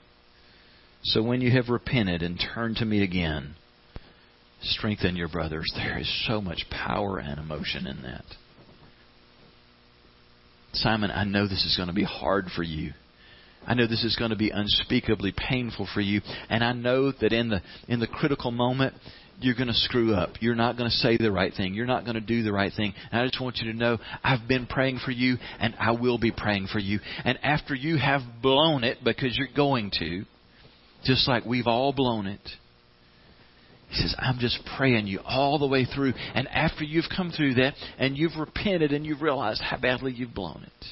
So when you have repented and turned to me again, strengthen your brothers. There is so much power and emotion in that. Simon, I know this is going to be hard for you. I know this is going to be unspeakably painful for you. And I know that in the in the critical moment, you're going to screw up. You're not going to say the right thing. You're not going to do the right thing. And I just want you to know, I've been praying for you, and I will be praying for you. And after you have blown it, because you're going to, just like we've all blown it, he says, I'm just praying you all the way through. And after you've come through that, and you've repented, and you've realized how badly you've blown it,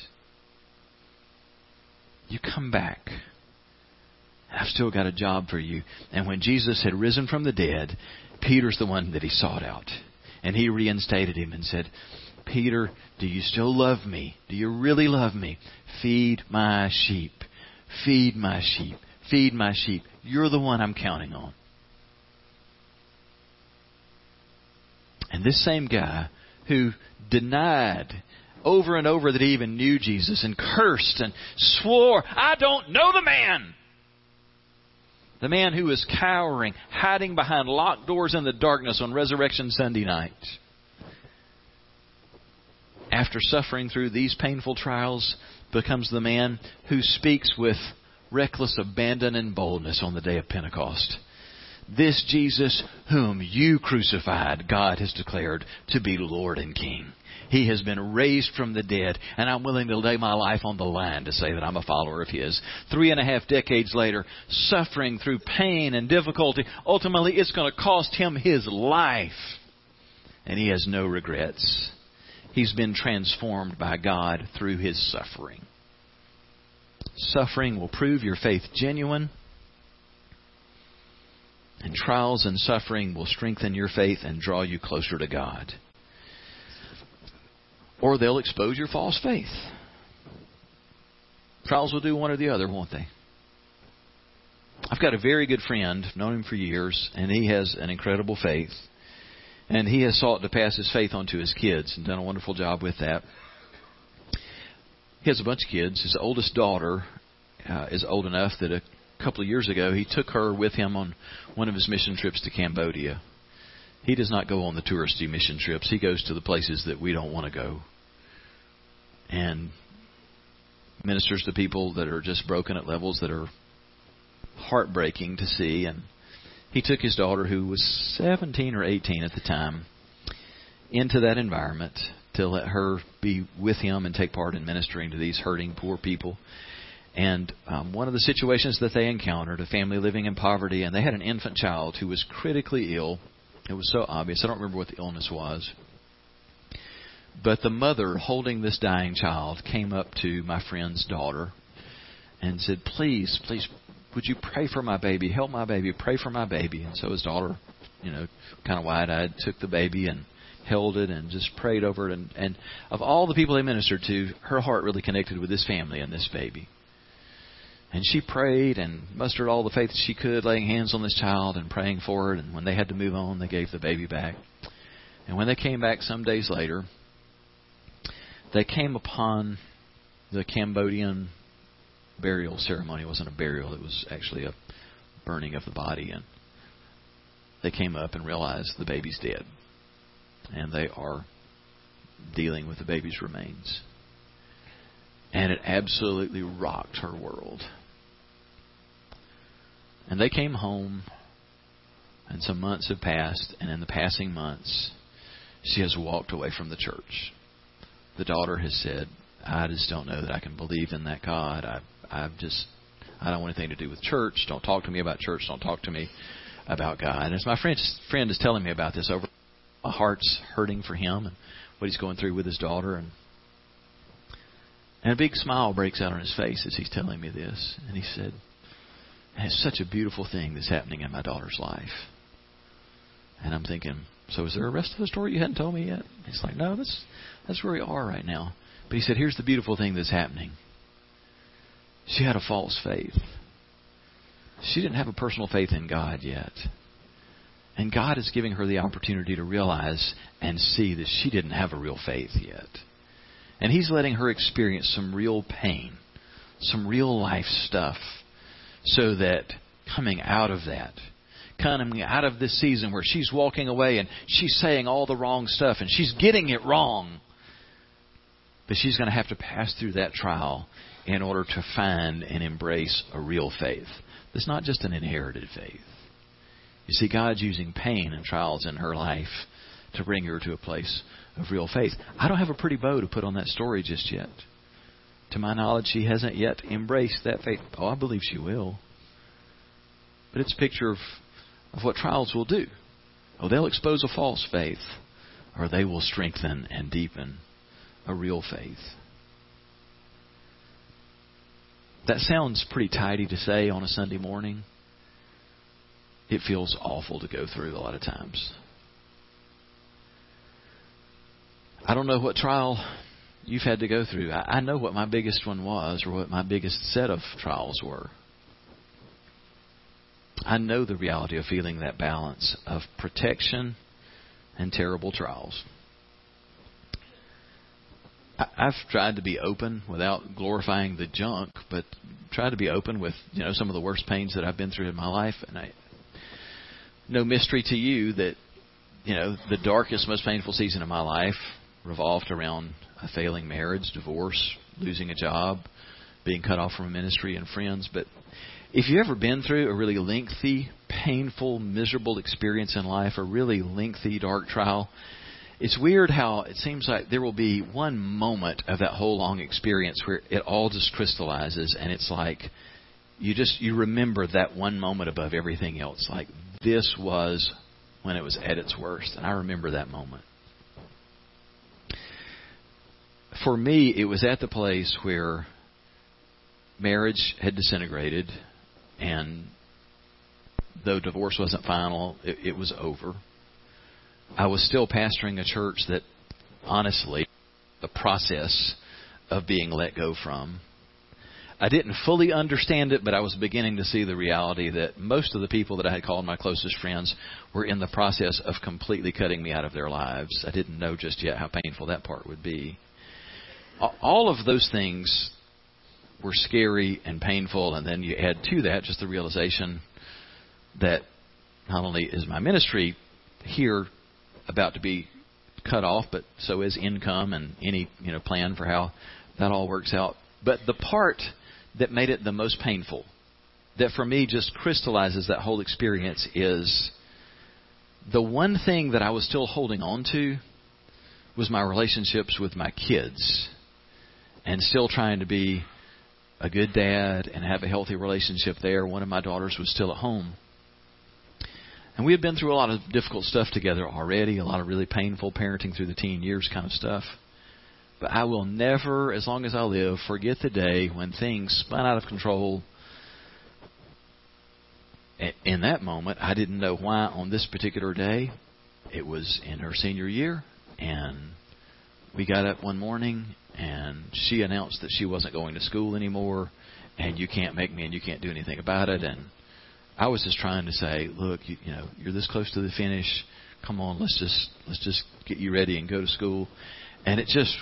you come back. I've still got a job for you. And when Jesus had risen from the dead, Peter's the one that he sought out. And he reinstated him and said, Peter, do you still love me? Do you really love me? Feed my sheep. Feed my sheep. Feed my sheep. You're the one I'm counting on. And this same guy who denied over and over that he even knew Jesus and cursed and swore, I don't know the man. The man who is cowering, hiding behind locked doors in the darkness on Resurrection Sunday night. After suffering through these painful trials, becomes the man who speaks with reckless abandon and boldness on the day of Pentecost. This Jesus whom you crucified, God has declared to be Lord and King. He has been raised from the dead, and I'm willing to lay my life on the line to say that I'm a follower of His. Three and a half decades later, suffering through pain and difficulty, ultimately it's going to cost him his life. And he has no regrets. He's been transformed by God through his suffering. Suffering will prove your faith genuine. And trials and suffering will strengthen your faith and draw you closer to God. Or they'll expose your false faith. Trials will do one or the other, won't they? I've got a very good friend, known him for years, and he has an incredible faith. And he has sought to pass his faith on to his kids and done a wonderful job with that. He has a bunch of kids. His oldest daughter uh, is old enough that a couple of years ago he took her with him on one of his mission trips to Cambodia. He does not go on the touristy mission trips. He goes to the places that we don't want to go and ministers to people that are just broken at levels that are heartbreaking to see. And he took his daughter, who was seventeen or eighteen at the time, into that environment to let her be with him and take part in ministering to these hurting poor people. And um, one of the situations that they encountered, a family living in poverty, and they had an infant child who was critically ill. It was so obvious. I don't remember what the illness was. But the mother holding this dying child came up to my friend's daughter and said, please, please, would you pray for my baby? Help my baby. Pray for my baby. And so his daughter, you know, kind of wide-eyed, took the baby and held it and just prayed over it. And, and of all the people they ministered to, her heart really connected with this family and this baby. And she prayed and mustered all the faith that she could, laying hands on this child and praying for it. And when they had to move on, they gave the baby back. And when they came back some days later, they came upon the Cambodian burial ceremony. It wasn't a burial, it was actually a burning of the body. And they came up and realized the baby's dead, and they are dealing with the baby's remains. And it absolutely rocked her world. And they came home, and some months have passed, and in the passing months she has walked away from the church. The daughter has said, I just don't know that I can believe in that God. I I've just, I don't want anything to do with church. Don't talk to me about church. Don't talk to me about God. And as my friend, friend is telling me about this, over my heart's hurting for him and what he's going through with his daughter. And, and a big smile breaks out on his face as he's telling me this. And he said, it's such a beautiful thing that's happening in my daughter's life. And I'm thinking, so is there a rest of the story you hadn't told me yet? He's like, no, that's, that's where we are right now. But he said, here's the beautiful thing that's happening. She had a false faith. She didn't have a personal faith in God yet. And God is giving her the opportunity to realize and see that she didn't have a real faith yet. And He's letting her experience some real pain, some real life stuff, so that coming out of that, coming out of this season where she's walking away and she's saying all the wrong stuff and she's getting it wrong, but she's going to have to pass through that trial in order to find and embrace a real faith. It's not just an inherited faith. You see, God's using pain and trials in her life to bring her to a place of real faith. I don't have a pretty bow to put on that story just yet. To my knowledge, she hasn't yet embraced that faith. Oh, I believe she will. But it's a picture of, of what trials will do. Oh, they'll expose a false faith, or they will strengthen and deepen a real faith. That sounds pretty tidy to say on a Sunday morning. It feels awful to go through a lot of times. I don't know what trial you've had to go through. I know what my biggest one was, or what my biggest set of trials were. I know the reality of feeling that balance of protection and terrible trials. I've tried to be open without glorifying the junk, but try to be open with, you know, some of the worst pains that I've been through in my life. And I, no mystery to you that, you know, the darkest, most painful season of my life revolved around a failing marriage, divorce, losing a job, being cut off from ministry and friends. But if you've ever been through a really lengthy, painful, miserable experience in life, a really lengthy, dark trial, it's weird how it seems like there will be one moment of that whole long experience where it all just crystallizes, and it's like you just you remember that one moment above everything else. Like, this was when it was at its worst, and I remember that moment. For me, it was at the place where marriage had disintegrated, and though divorce wasn't final, it, it was over. I was still pastoring a church that, honestly, the process of being let go from. I didn't fully understand it, but I was beginning to see the reality that most of the people that I had called my closest friends were in the process of completely cutting me out of their lives. I didn't know just yet how painful that part would be. All of those things were scary and painful, and then you add to that just the realization that not only is my ministry here about to be cut off, but so is income and any, you know, plan for how that all works out. But the part that made it the most painful, that for me just crystallizes that whole experience, is the one thing that I was still holding on to was my relationships with my kids, and still trying to be a good dad and have a healthy relationship there. One of my daughters was still at home. And we had been through a lot of difficult stuff together already, a lot of really painful parenting through the teen years kind of stuff. But I will never, as long as I live, forget the day when things spun out of control. In that moment, I didn't know why on this particular day. It was in her senior year, and we got up one morning, and she announced that she wasn't going to school anymore, and you can't make me, and you can't do anything about it, and I was just trying to say, look, you, you know, you're this close to the finish. Come on, let's just let's just get you ready and go to school. And it just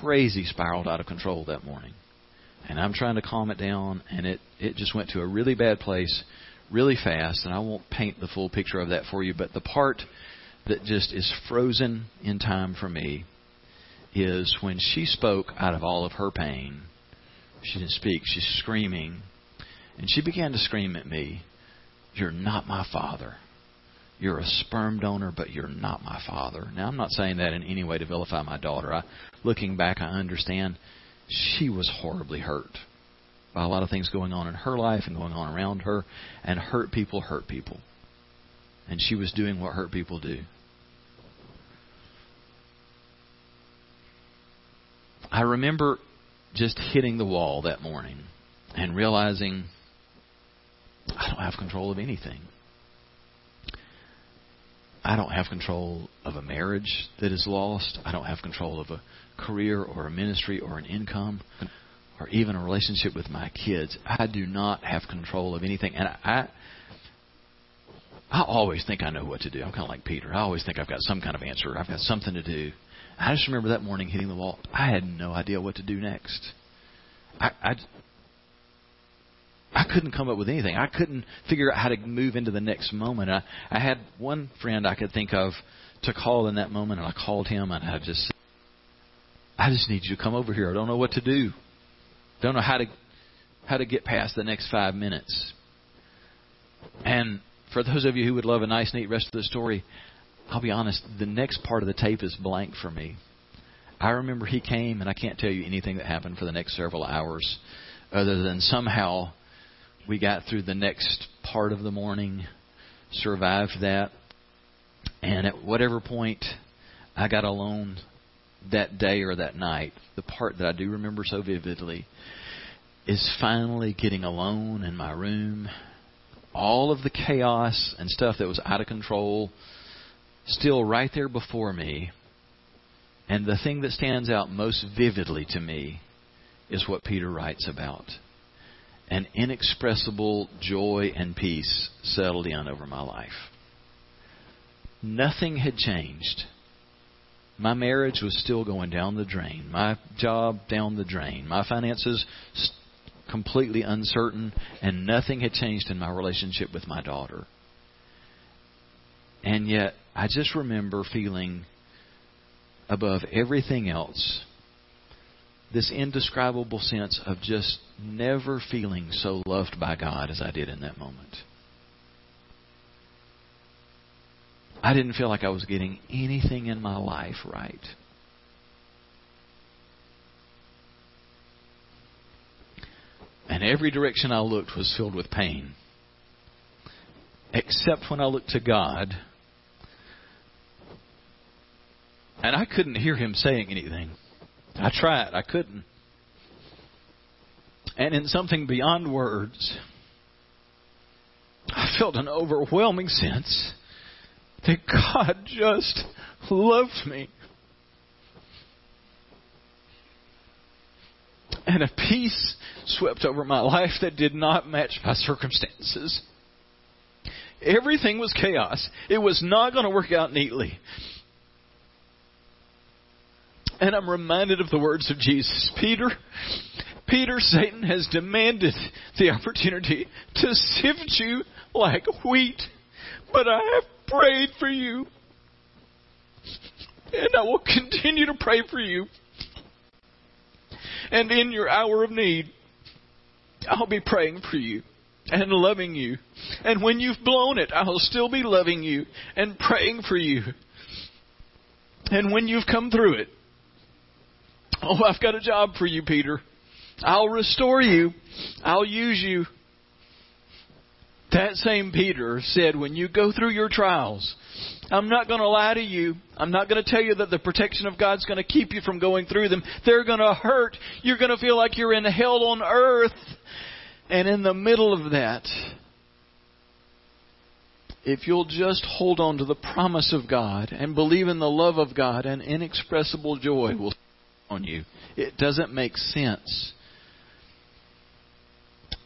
crazy spiraled out of control that morning. And I'm trying to calm it down, and it, it just went to a really bad place really fast. And I won't paint the full picture of that for you, but the part that just is frozen in time for me is when she spoke out of all of her pain. She didn't speak. She's screaming. And she began to scream at me, "You're not my father. You're a sperm donor, but you're not my father." Now, I'm not saying that in any way to vilify my daughter. I, looking back, I understand she was horribly hurt by a lot of things going on in her life and going on around her. And hurt people hurt people. And she was doing what hurt people do. I remember just hitting the wall that morning and realizing I don't have control of anything. I don't have control of a marriage that is lost. I don't have control of a career or a ministry or an income or even a relationship with my kids. I do not have control of anything. And I I always think I know what to do. I'm kind of like Peter. I always think I've got some kind of answer. I've got something to do. I just remember that morning hitting the wall. I had no idea what to do next. I... I I couldn't come up with anything. I couldn't figure out how to move into the next moment. I, I had one friend I could think of to call in that moment, and I called him, and I just said, I just need you to come over here. I don't know what to do. Don't know how to how to get past the next five minutes. And for those of you who would love a nice, neat rest of the story, I'll be honest, the next part of the tape is blank for me. I remember he came, and I can't tell you anything that happened for the next several hours other than somehow we got through the next part of the morning, survived that, and at whatever point I got alone that day or that night, the part that I do remember so vividly is finally getting alone in my room. All of the chaos and stuff that was out of control still right there before me, and the thing that stands out most vividly to me is what Peter writes about. an inexpressible joy and peace settled in over my life. Nothing had changed. My marriage was still going down the drain. My job down the drain. My finances completely uncertain. And nothing had changed in my relationship with my daughter. And yet, I just remember feeling, above everything else, this indescribable sense of just never feeling so loved by God as I did in that moment. I didn't feel like I was getting anything in my life right. And every direction I looked was filled with pain. Except when I looked to God. And I couldn't hear Him saying anything. I tried. I couldn't. And in something beyond words, I felt an overwhelming sense that God just loved me. And a peace swept over my life that did not match my circumstances. Everything was chaos. It was not going to work out neatly. And I'm reminded of the words of Jesus. Peter, Peter, Satan has demanded the opportunity to sift you like wheat, but I have prayed for you, and I will continue to pray for you. And in your hour of need, I'll be praying for you and loving you. And when you've blown it, I'll still be loving you and praying for you. And when you've come through it, oh, I've got a job for you, Peter. I'll restore you. I'll use you. That same Peter said, when you go through your trials, I'm not going to lie to you. I'm not going to tell you that the protection of God's going to keep you from going through them. They're going to hurt. You're going to feel like you're in hell on earth. And in the middle of that, if you'll just hold on to the promise of God and believe in the love of God, an inexpressible joy will on you. It doesn't make sense.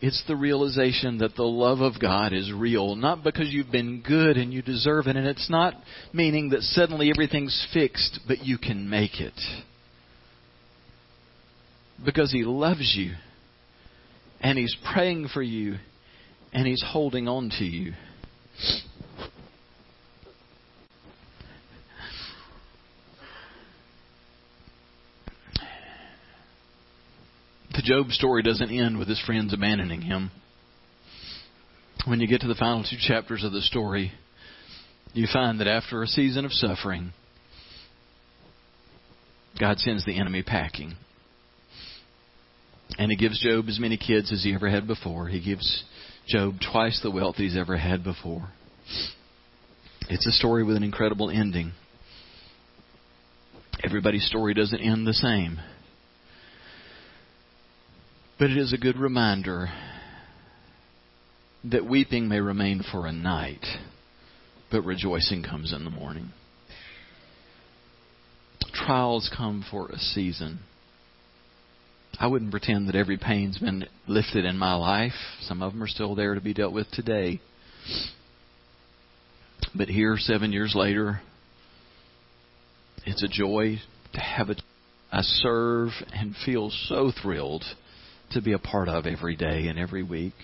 It's the realization that the love of God is real, not because you've been good and you deserve it, and it's not meaning that suddenly everything's fixed, but you can make it. Because He loves you, and He's praying for you, and He's holding on to you. The Job story doesn't end with his friends abandoning him. When you get to the final two chapters of the story, you find that after a season of suffering, God sends the enemy packing. And He gives Job as many kids as he ever had before. He gives Job twice the wealth that he's ever had before. It's a story with an incredible ending. Everybody's story doesn't end the same. But it is a good reminder that weeping may remain for a night, but rejoicing comes in the morning. Trials come for a season. I wouldn't pretend that every pain's been lifted in my life. Some of them are still there to be dealt with today. But here, seven years later, it's a joy to have a I serve and feel so thrilled to be a part of every day and every week.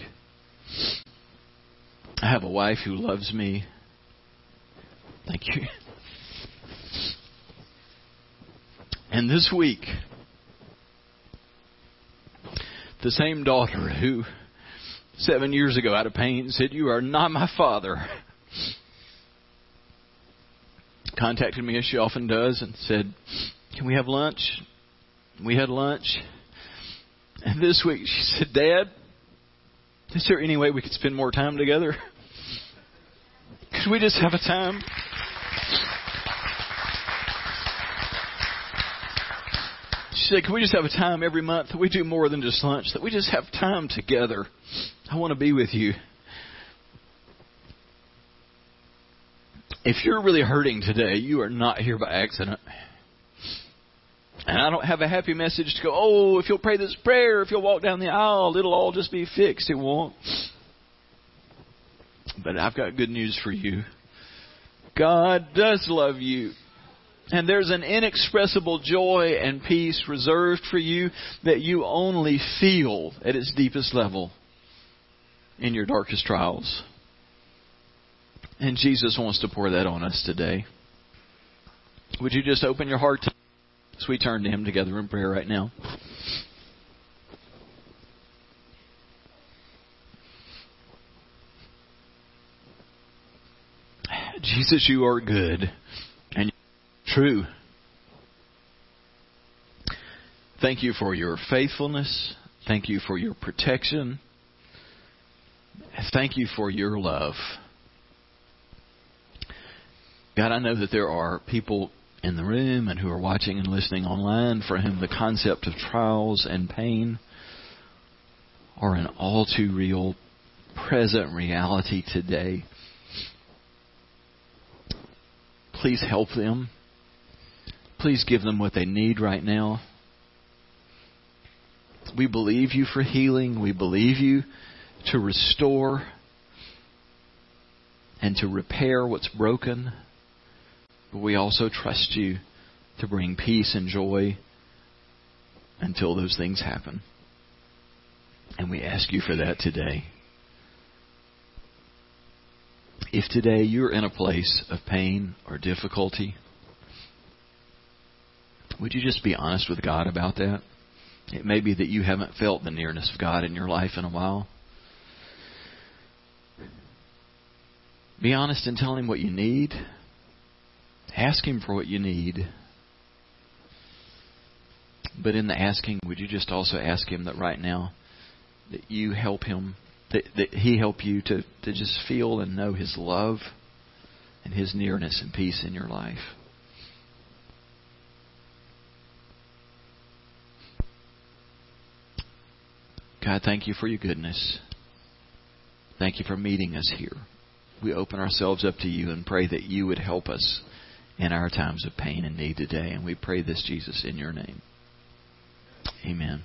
I have a wife who loves me. Thank you. And this week, the same daughter who seven years ago out of pain said, "You are not my father," contacted me as she often does and said, "Can we have lunch?" We had lunch. And this week she said, "Dad, is there any way we could spend more time together? Could we just have a time?" She said, "Can we just have a time every month that we do more than just lunch, that we just have time together? I want to be with you." If you're really hurting today, you are not here by accident. And I don't have a happy message to go, oh, if you'll pray this prayer, if you'll walk down the aisle, it'll all just be fixed. It won't. But I've got good news for you. God does love you. And there's an inexpressible joy and peace reserved for you that you only feel at its deepest level in your darkest trials. And Jesus wants to pour that on us today. Would you just open your heart to Him as we turn to Him together in prayer right now? Jesus, you are good and true. Thank you for your faithfulness. Thank you for your protection. Thank you for your love. God, I know that there are people in the room and who are watching and listening online for whom the concept of trials and pain are an all too real present reality today. Please help them. Please give them what they need right now. We believe you for healing. We believe you to restore and to repair what's broken. But we also trust you to bring peace and joy until those things happen. And we ask you for that today. If today you're in a place of pain or difficulty, would you just be honest with God about that? It may be that you haven't felt the nearness of God in your life in a while. Be honest and tell Him what you need. Ask Him for what you need. But in the asking, would you just also ask Him that right now that you help Him, that, that He help you to, to just feel and know His love and His nearness and peace in your life. God, thank you for your goodness. Thank you for meeting us here. We open ourselves up to you and pray that you would help us in our times of pain and need today. And we pray this, Jesus, in your name. Amen.